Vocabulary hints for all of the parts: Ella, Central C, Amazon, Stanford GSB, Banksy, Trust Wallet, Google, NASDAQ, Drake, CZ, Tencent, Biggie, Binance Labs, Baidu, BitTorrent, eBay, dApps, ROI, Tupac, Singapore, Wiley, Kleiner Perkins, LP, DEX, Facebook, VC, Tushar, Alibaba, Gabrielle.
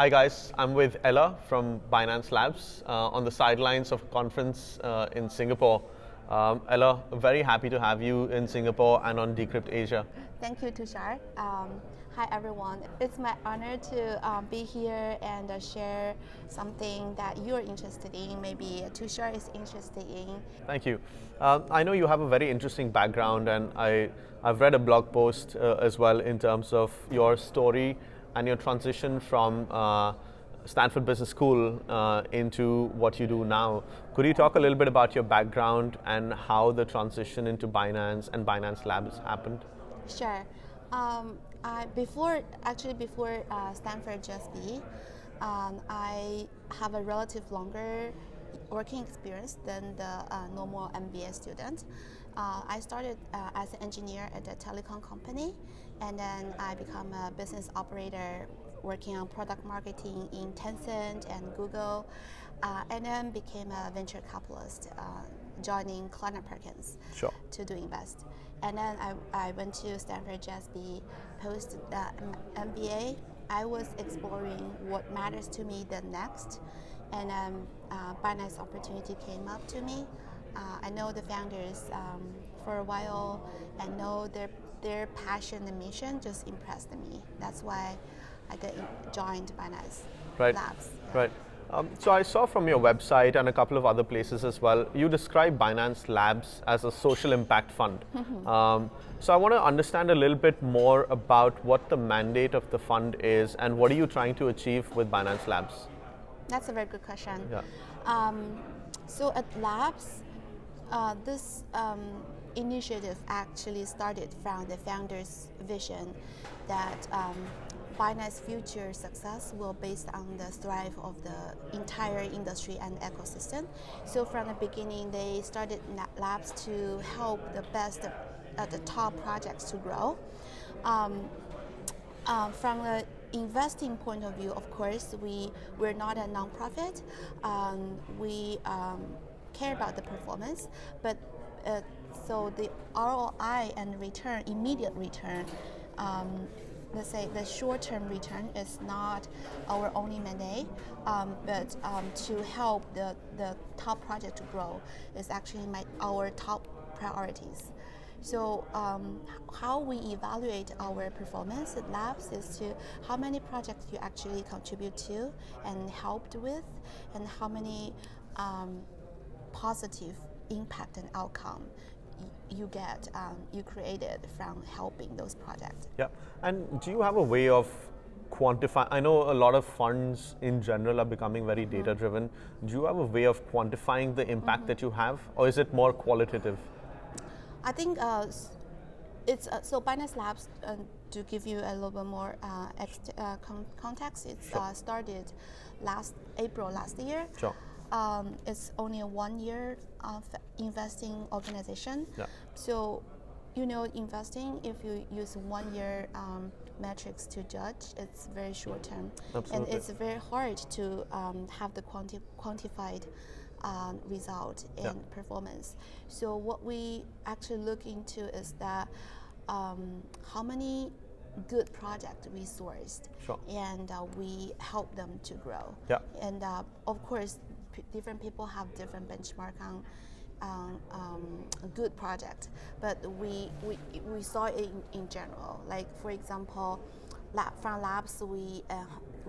Hi guys, I'm with Ella from Binance Labs on the sidelines of a conference in Singapore. Ella, very happy to have you in Singapore and on Decrypt Asia. Thank you, Tushar. Hi everyone. It's my honor to be here and share something that you're interested in, maybe Tushar is interested in. Thank you. I know you have a very interesting background, and I've read a blog post as well in terms of your story and your transition from Stanford Business School into what you do now. Could you talk a little bit about your background and how the transition into Binance and Binance Labs happened? Sure. Before Stanford GSB, I have a relative longer working experience than the normal MBA student. I started as an engineer at a telecom company, and then I became a business operator working on product marketing in Tencent and Google, and then became a venture capitalist, joining Kleiner Perkins to do invest. And then I went to Stanford GSB, post MBA. I was exploring what matters to me the next, and Binance opportunity came up to me. I know the founders for a while, and know their passion and mission just impressed me. That's why I joined Binance Labs. Right. So I saw from your website and a couple of other places as well, you describe Binance Labs as a social impact fund. So I want to understand a little bit more about what the mandate of the fund is and what are you trying to achieve with Binance Labs? That's a very good question. Yeah. So at Labs, this initiative actually started from the founder's vision that Binance's future success will be based on the thrive of the entire industry and ecosystem. So from the beginning, they started Labs to help the best at the top projects to grow. From the investing point of view, of course, we're not a nonprofit. We care about the performance, but so the ROI and return, immediate return, let's say the short-term return is not our only mandate, but to help the top project to grow is actually our top priorities. So how we evaluate our performance at Labs is to how many projects you actually contribute to and helped with, and how many positive impact and outcome you get, you created from helping those projects. Yeah, and do you have a way of quantifying? I know a lot of funds in general are becoming very data driven. Do you have a way of quantifying the impact that you have, or is it more qualitative? I think it's so Binance Labs, to give you a little bit more context, it's started last April last year. Sure. It's only a 1 year of investing organization. Yeah. So, you know, investing, if you use 1 year metrics to judge, it's very short term. Absolutely. And it's very hard to have the quantified result and performance. So what we actually look into is that how many good project we sourced, and we help them to grow. Yeah. And of course, different people have different benchmark on good project, but we saw it in general. Like for example, from Labs, we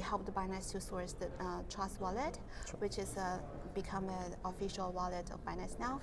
helped Binance to source the Trust Wallet, which is become an official wallet of Binance now,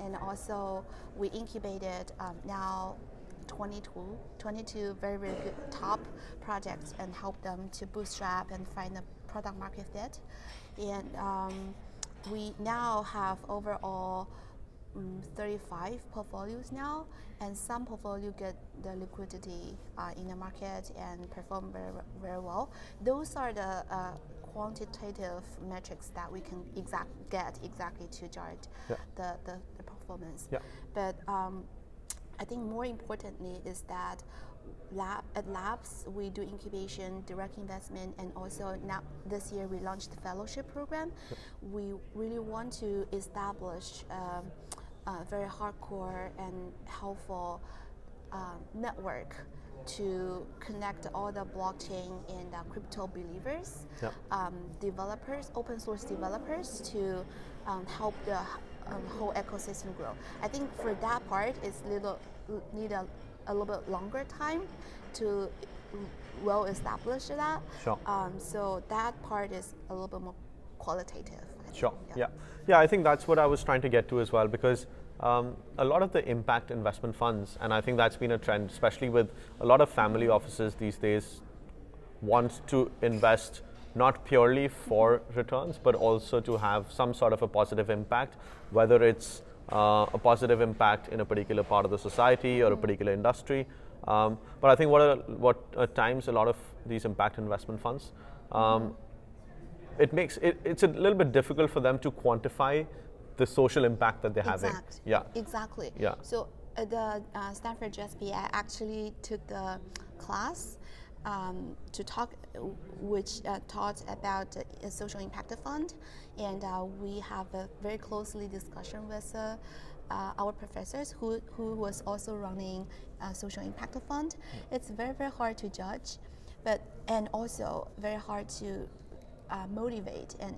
and also we incubated now 22 very, very good top projects and help them to bootstrap and find the product market fit. And we now have overall 35 portfolios now, and some portfolio get the liquidity in the market and perform very, very well. Those are the quantitative metrics that we can get exactly to judge the performance. Yeah. But I think more importantly is that at Labs we do incubation, direct investment, and also now this year we launched the fellowship program. Yep. We really want to establish a very hardcore and helpful network to connect all the blockchain and crypto believers, yep. Developers, open source developers to help the whole ecosystem grow. I think for that part, it's need a little bit longer time to well establish that. Sure. So that part is a little bit more qualitative. Sure. Yeah. I think that's what I was trying to get to as well, because a lot of the impact investment funds, and I think that's been a trend, especially with a lot of family offices these days, want to invest not purely for returns, but also to have some sort of a positive impact, whether it's a positive impact in a particular part of the society or a particular industry. But I think what at times a lot of these impact investment funds, it makes it's a little bit difficult for them to quantify the social impact that they're having. Yeah. Exactly. Yeah. So at the Stanford GSB, I actually took the class to talk, which taught about a social impact fund, and we have a very closely discussion with our professors who was also running a social impact fund. It's very, very hard to judge, and also very hard to motivate and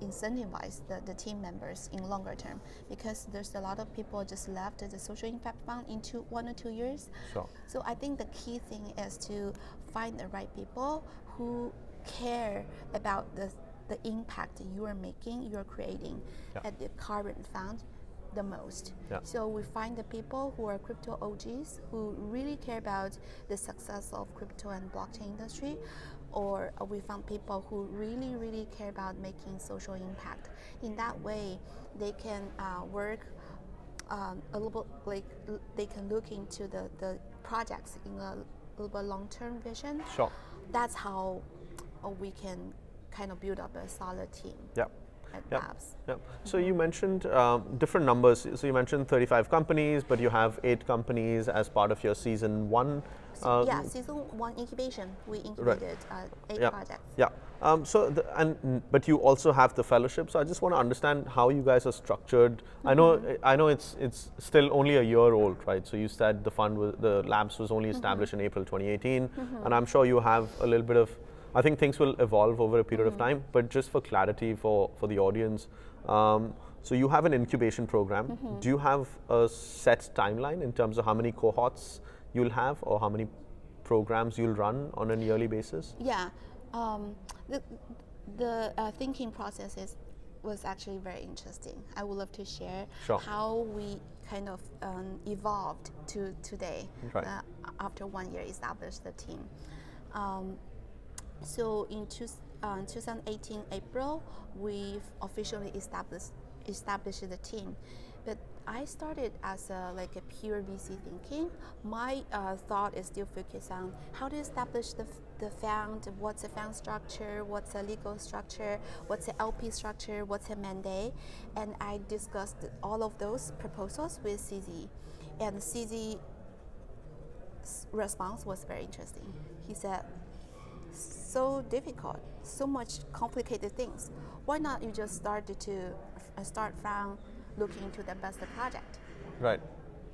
incentivize the team members in longer term, because there's a lot of people just left the social impact fund in 1 or 2 years. Sure. So I think the key thing is to find the right people who care about the impact you are making, you are creating at the current fund the most. Yeah. So we find the people who are crypto OGs who really care about the success of crypto and blockchain industry, or we found people who really, really care about making social impact. In that way, they can work a little bit, like they can look into the projects in a little bit long-term vision. Sure. That's how we can kind of build up a solid team. Yeah. Yep. So you mentioned different numbers. So you mentioned 35 companies, but you have 8 companies as part of your season 1. Season 1 incubation. We incubated 8 projects. Yeah. But you also have the fellowship. So I just want to understand how you guys are structured. Mm-hmm. I know. It's still only a year old, right? So you said the labs was only established in April 2018, and I'm sure you have a little bit of. I think things will evolve over a period of time, but just for clarity for the audience, so you have an incubation program. Do you have a set timeline in terms of how many cohorts you'll have or how many programs you'll run on a yearly basis? Yeah, the thinking process was actually very interesting. I would love to share how we kind of evolved to today after 1 year established the team. So in 2018 April, we officially established the team. But I started as a pure VC thinking. My thought is still focused on how to establish the fund, what's the fund structure, what's the legal structure, what's the LP structure, what's the mandate. And I discussed all of those proposals with CZ. And CZ's response was very interesting. He said, so difficult, so much complicated things. Why not you just start from looking into the best project? Right.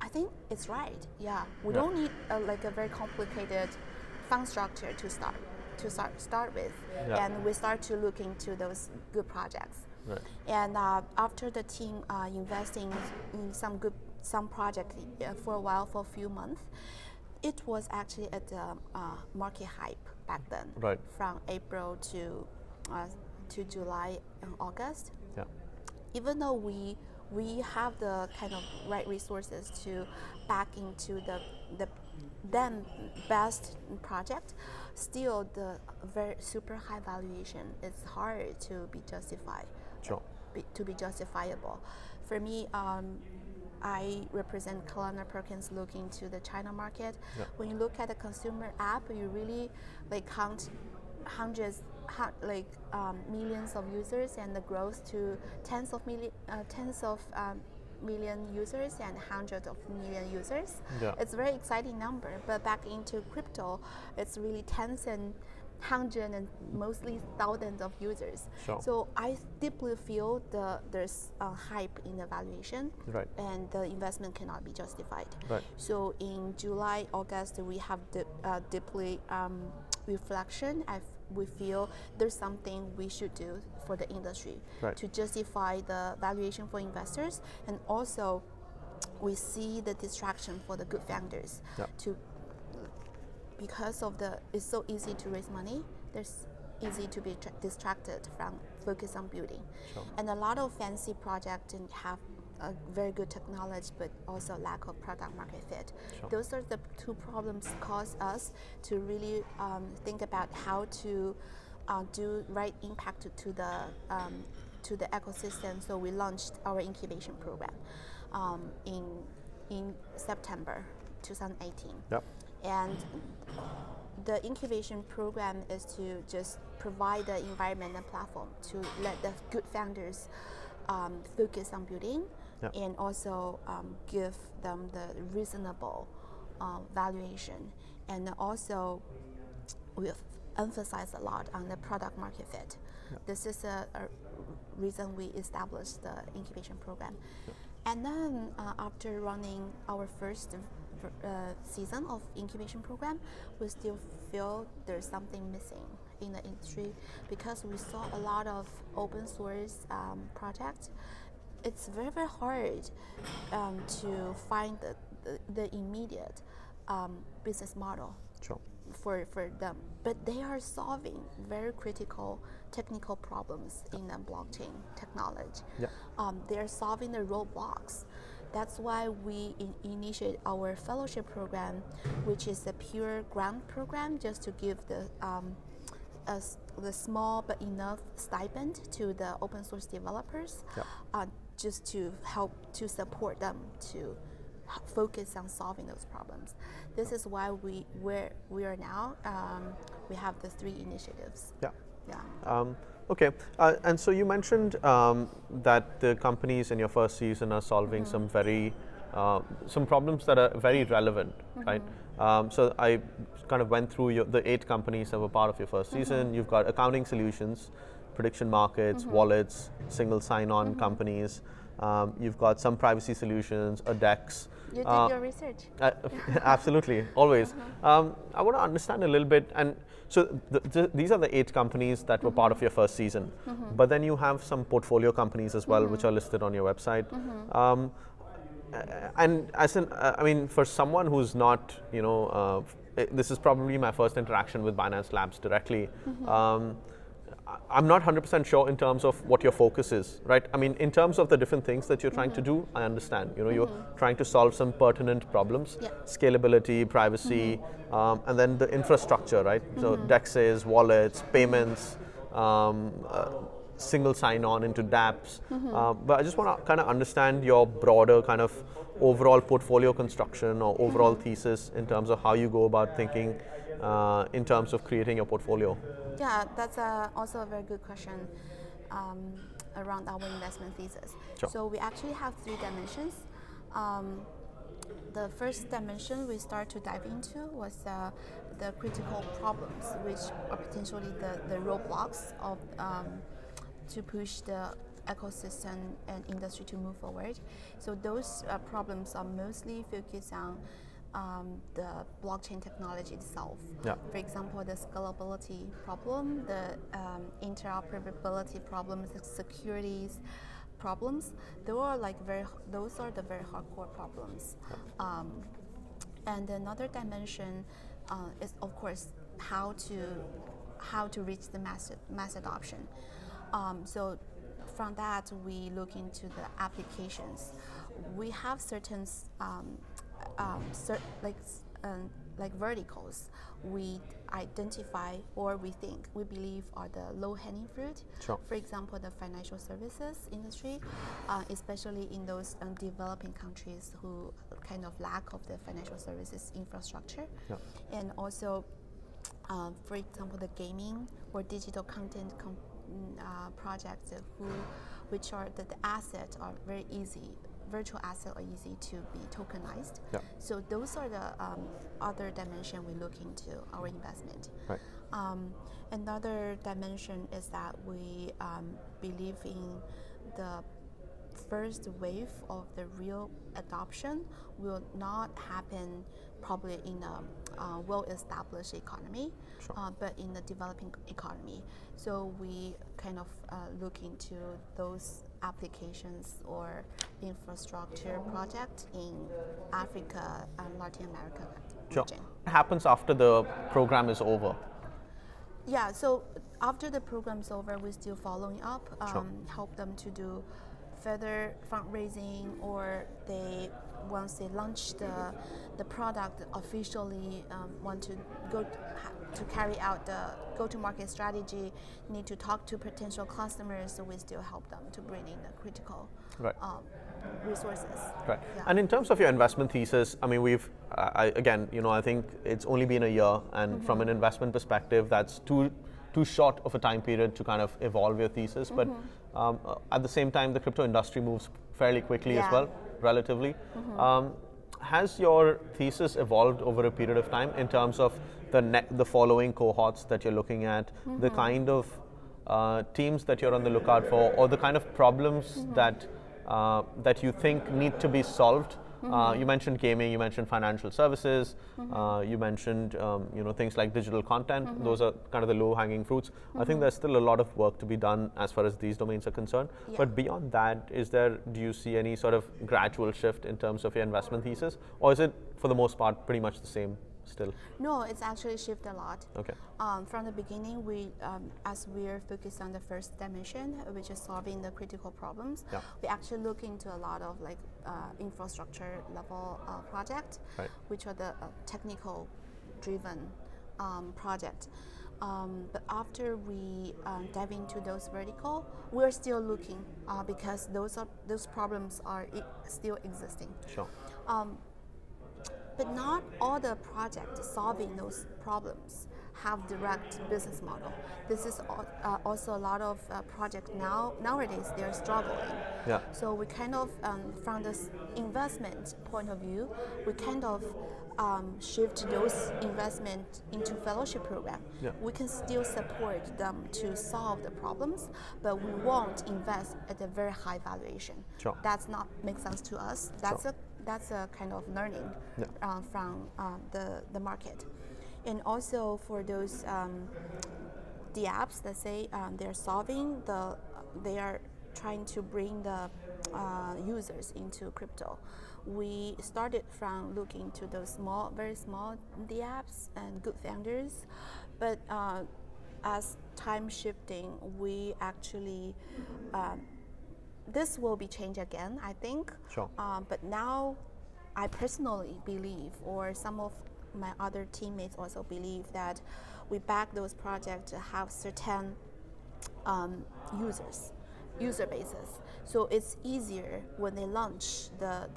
I think it's right. Yeah, we don't need a very complicated fund structure to start with, and we start to look into those good projects. Right. And after the team investing in some project for a while, for a few months, it was actually at the market hype back then, from April to July and August. Yeah. Even though we have the kind of right resources to back into the then best project, still the very super high valuation is hard to be justified. Sure. To be justifiable. For me, I represent Kleiner Perkins looking to the China market. Yeah. When you look at the consumer app, you really count hundreds, millions of users, and the growth to tens of million users and hundreds of million users. Yeah. It's a very exciting number. But back into crypto, it's really Tencent hundreds and mostly thousands of users. Sure. So I deeply feel there's a hype in the valuation, right, and the investment cannot be justified. Right. So in July, August, we have deeply reflection. We feel there's something we should do for the industry, right, to justify the valuation for investors, and also we see the distraction for the good founders, yep, because of it's so easy to raise money, there's easy to be distracted from focus on building. Sure. And a lot of fancy projects and have a very good technology, but also lack of product market fit. Sure. Those are the two problems cause us to really think about how to do right impact to the ecosystem. So we launched our incubation program in September 2018. Yep. And the incubation program is to just provide the environment and platform to let the good founders focus on building, yep, and also give them the reasonable valuation. And also we have emphasized a lot on the product market fit. Yep. This is a reason we established the incubation program. Yep. And then after running our first season of incubation program, we still feel there's something missing in the industry, because we saw a lot of open source projects. It's very, very hard to find the immediate business model, sure, for them, but they are solving very critical technical problems in the blockchain technology. Yeah. They are solving the roadblocks. That's why we initiate our fellowship program, which is a pure grant program, just to give the small but enough stipend to the open source developers, yep, just to help to support them to focus on solving those problems. This is why we are now, we have the three initiatives. Yeah. Yeah. Okay, and so you mentioned that the companies in your first season are solving, mm-hmm, some problems that are very relevant, mm-hmm, right? So I kind of went through the 8 companies that were part of your first season. Mm-hmm. You've got accounting solutions, prediction markets, mm-hmm, wallets, single sign-on, mm-hmm, companies. You've got some privacy solutions, a DEX. You did your research. Absolutely, always. Mm-hmm. I want to understand a little bit, and so these are the 8 companies that were, mm-hmm, part of your first season. Mm-hmm. But then you have some portfolio companies as well, mm-hmm, which are listed on your website. Mm-hmm. And I mean, for someone who's not, this is probably my first interaction with Binance Labs directly. Mm-hmm. I'm not 100% sure in terms of what your focus is, right? I mean, in terms of the different things that you're trying, mm-hmm, to do, I understand. Mm-hmm, you're trying to solve some pertinent problems, yeah, scalability, privacy, mm-hmm, and then the infrastructure, right? Mm-hmm. So DEXs, wallets, payments, single sign-on into dApps. Mm-hmm. But I just want to kind of understand your broader kind of overall portfolio construction or overall, mm-hmm, thesis in terms of how you go about thinking in terms of creating your portfolio. Yeah, that's also a very good question around our investment thesis. Sure. So we actually have 3 dimensions. The first dimension we start to dive into was the critical problems, which are potentially the roadblocks of to push the ecosystem and industry to move forward. So those problems are mostly focused on the blockchain technology itself. Yeah. For example, the scalability problem, the interoperability problems, the securities problems. Those are the very hardcore problems. Yeah. And another dimension is, of course, how to reach the mass adoption. So from that, we look into the applications. We have certain verticals we identify or we believe are the low-hanging fruit. Sure. For example, the financial services industry, especially in those developing countries who kind of lack of the financial services infrastructure, yeah, and also, for example, the gaming or digital content projects which are the assets are very easy. Virtual assets are easy to be tokenized. Yeah. So those are the other dimension we look into our investment. Right. Another dimension is that we believe in the first wave of the real adoption will not happen probably in a well-established economy, sure. But in the developing economy. So we kind of look into those applications or infrastructure projects in Africa and Latin America region. Sure. It happens after the program is over. Yeah, so after the program's over, we're still following up, sure. Help them to do further fundraising, or they once they launch the product officially, want to go to carry out the go-to-market strategy, need to talk to potential customers, so we still help them to bring in the critical right. Resources. Right. Yeah. And in terms of your investment thesis, I mean, we've again, you know, I think it's only been a year, and mm-hmm. from an investment perspective, that's too short of a time period to kind of evolve your thesis, mm-hmm. but at the same time, the crypto industry moves fairly quickly yeah. as well, relatively. Mm-hmm. Has your thesis evolved over a period of time in terms of the following cohorts that you're looking at, mm-hmm. the kind of teams that you're on the lookout for, or the kind of problems mm-hmm. that you think need to be solved? Mm-hmm. You mentioned gaming, you mentioned financial services, mm-hmm. You mentioned you know, things like digital content. Mm-hmm. Those are kind of the low-hanging fruits. Mm-hmm. I think there's still a lot of work to be done as far as these domains are concerned. Yeah. But beyond that, do you see any sort of gradual shift in terms of your investment thesis? Or is it, for the most part, pretty much the same still? No, it's actually shifted a lot. Okay. From the beginning, we as we're focused on the first dimension, which is solving the critical problems, yeah. we actually look into a lot of like infrastructure level projects, right. which are the technical driven projects. But after we dive into those vertical, we're still looking because those problems are still existing. Sure. But not all the projects solving those problems have direct business model. This is also a lot of projects nowadays they're struggling. Yeah. So we kind of, from this investment point of view, we kind of shift those investment into fellowship program. Yeah. We can still support them to solve the problems, but we won't invest at a very high valuation. Sure. That's not make sense to us. That's sure. That's a kind of learning yeah. From the market. And also for those the apps that say they're solving they are trying to bring the users into crypto. We started from looking to those very small the apps and good founders, but as time shifting, we actually this will be changed again, I think. Sure. But now, I personally believe, or some of my other teammates also believe, that we back those projects to have certain user bases. So it's easier when they launch the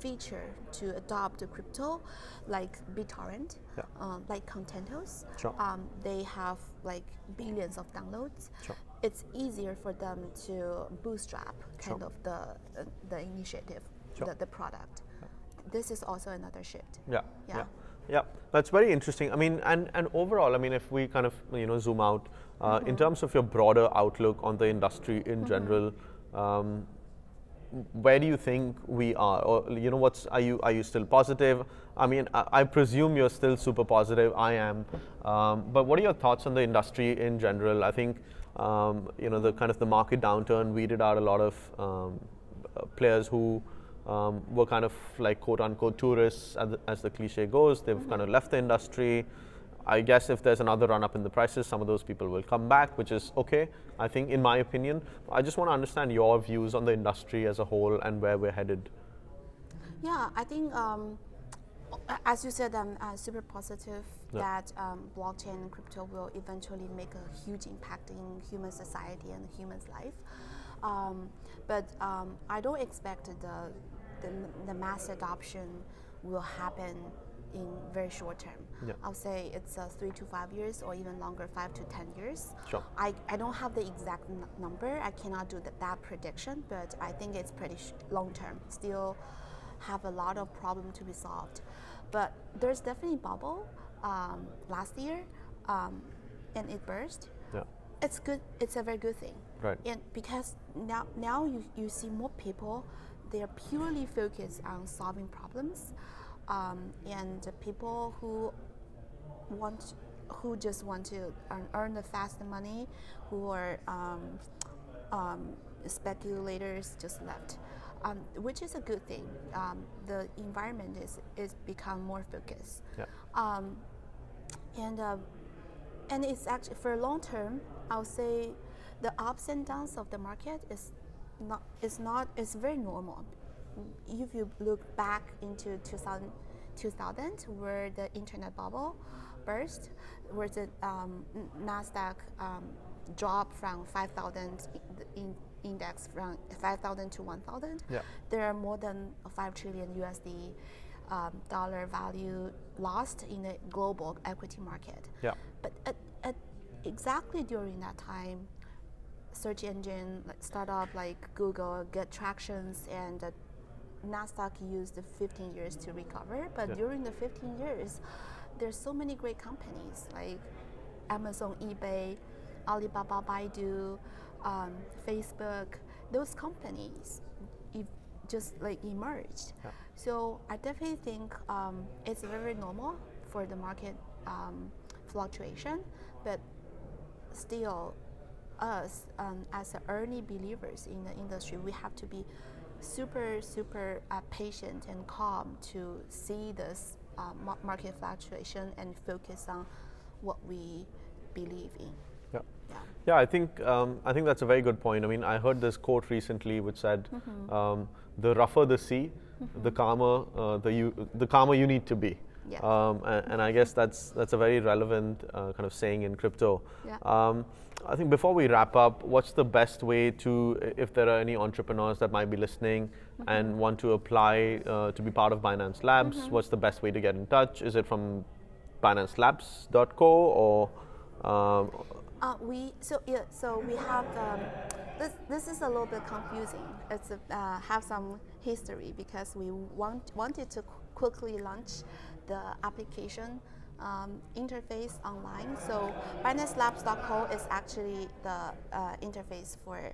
feature to adopt the crypto, like BitTorrent, yeah. Like Contentos. Sure. They have like billions of downloads. Sure. It's easier for them to bootstrap kind sure. of the initiative, sure. the product. Yeah. This is also another shift. Yeah. Yeah. yeah. Yeah, that's very interesting. I mean, and overall, I mean, if we kind of, you know, zoom out, mm-hmm. in terms of your broader outlook on the industry in mm-hmm. general, where do you think we are? Or, you know, are you still positive? I mean, I presume you're still super positive. I am. But what are your thoughts on the industry in general? I think, you know, the kind of the market downturn weeded out a lot of players who were kind of like quote unquote tourists, as the cliche goes. They've mm-hmm. kind of left the industry. I guess if there's another run up in the prices, some of those people will come back, which is okay, I think, in my opinion. I just want to understand your views on the industry as a whole and where we're headed. Yeah, I think, as you said, I'm super positive yeah. that blockchain and crypto will eventually make a huge impact in human society and human's life. But I don't expect the mass adoption will happen in very short term. Yeah. I'll say it's 3 to 5 years, or even longer, 5 to 10 years. Sure. I don't have the exact number. I cannot do that prediction, but I think it's pretty long term. Still have a lot of problem to be solved. But there's definitely bubble last year. and it burst, yeah, it's good. It's a very good thing, right? And because now you see more people, they are purely focused on solving problems, and people who just want to earn the fast money, who are speculators just left, which is a good thing. The environment is become more focused, yeah. And it's actually for long term, I would say the ups and downs of the market is very normal. If you look back into 2000 where the internet bubble burst, where the NASDAQ dropped from 5,000 index from 5,000 to 1,000, yeah, there are more than $5 trillion USD dollar value lost in the global equity market. Yeah. But at exactly during that time, search engine like startup like Google get tractions, and NASDAQ used 15 years to recover. But yeah, during the 15 years, there's so many great companies like Amazon, eBay, Alibaba, Baidu, Facebook. Those companies just like emerged. Yeah. So I definitely think it's very normal for the market fluctuation, but still us as early believers in the industry, we have to be super patient and calm to see this market fluctuation and focus on what we believe in. Yeah, yeah, yeah. I think that's a very good point. I mean, I heard this quote recently which said, mm-hmm, the rougher the sea, mm-hmm, the calmer you need to be. Yeah. And I guess that's a very relevant kind of saying in crypto. Yeah. I think before we wrap up, what's the best way to, if there are any entrepreneurs that might be listening, mm-hmm, and want to apply to be part of Binance Labs, mm-hmm, what's the best way to get in touch? Is it from binancelabs.co or? We have this is a little bit confusing. It's have some history because we wanted to quickly launch the application interface online. So BinanceLabs.co is actually the interface for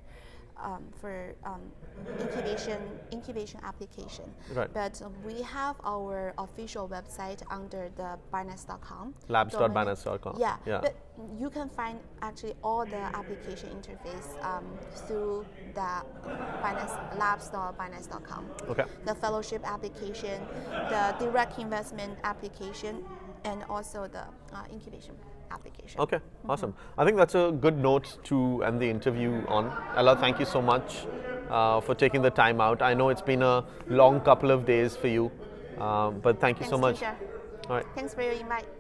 incubation application. Right. But we have our official website under the Binance.com. Labs.binance.com. Yeah, yeah. But you can find actually all the application interface through the Binance Labs.binance.com. Okay. The fellowship application, the direct investment application, and also the incubation application. Okay, mm-hmm, awesome. I think that's a good note to end the interview on. Ella, thank you so much for taking the time out. I know it's been a long couple of days for you, but thank you so much. Tushar. All right. Thanks for your invite.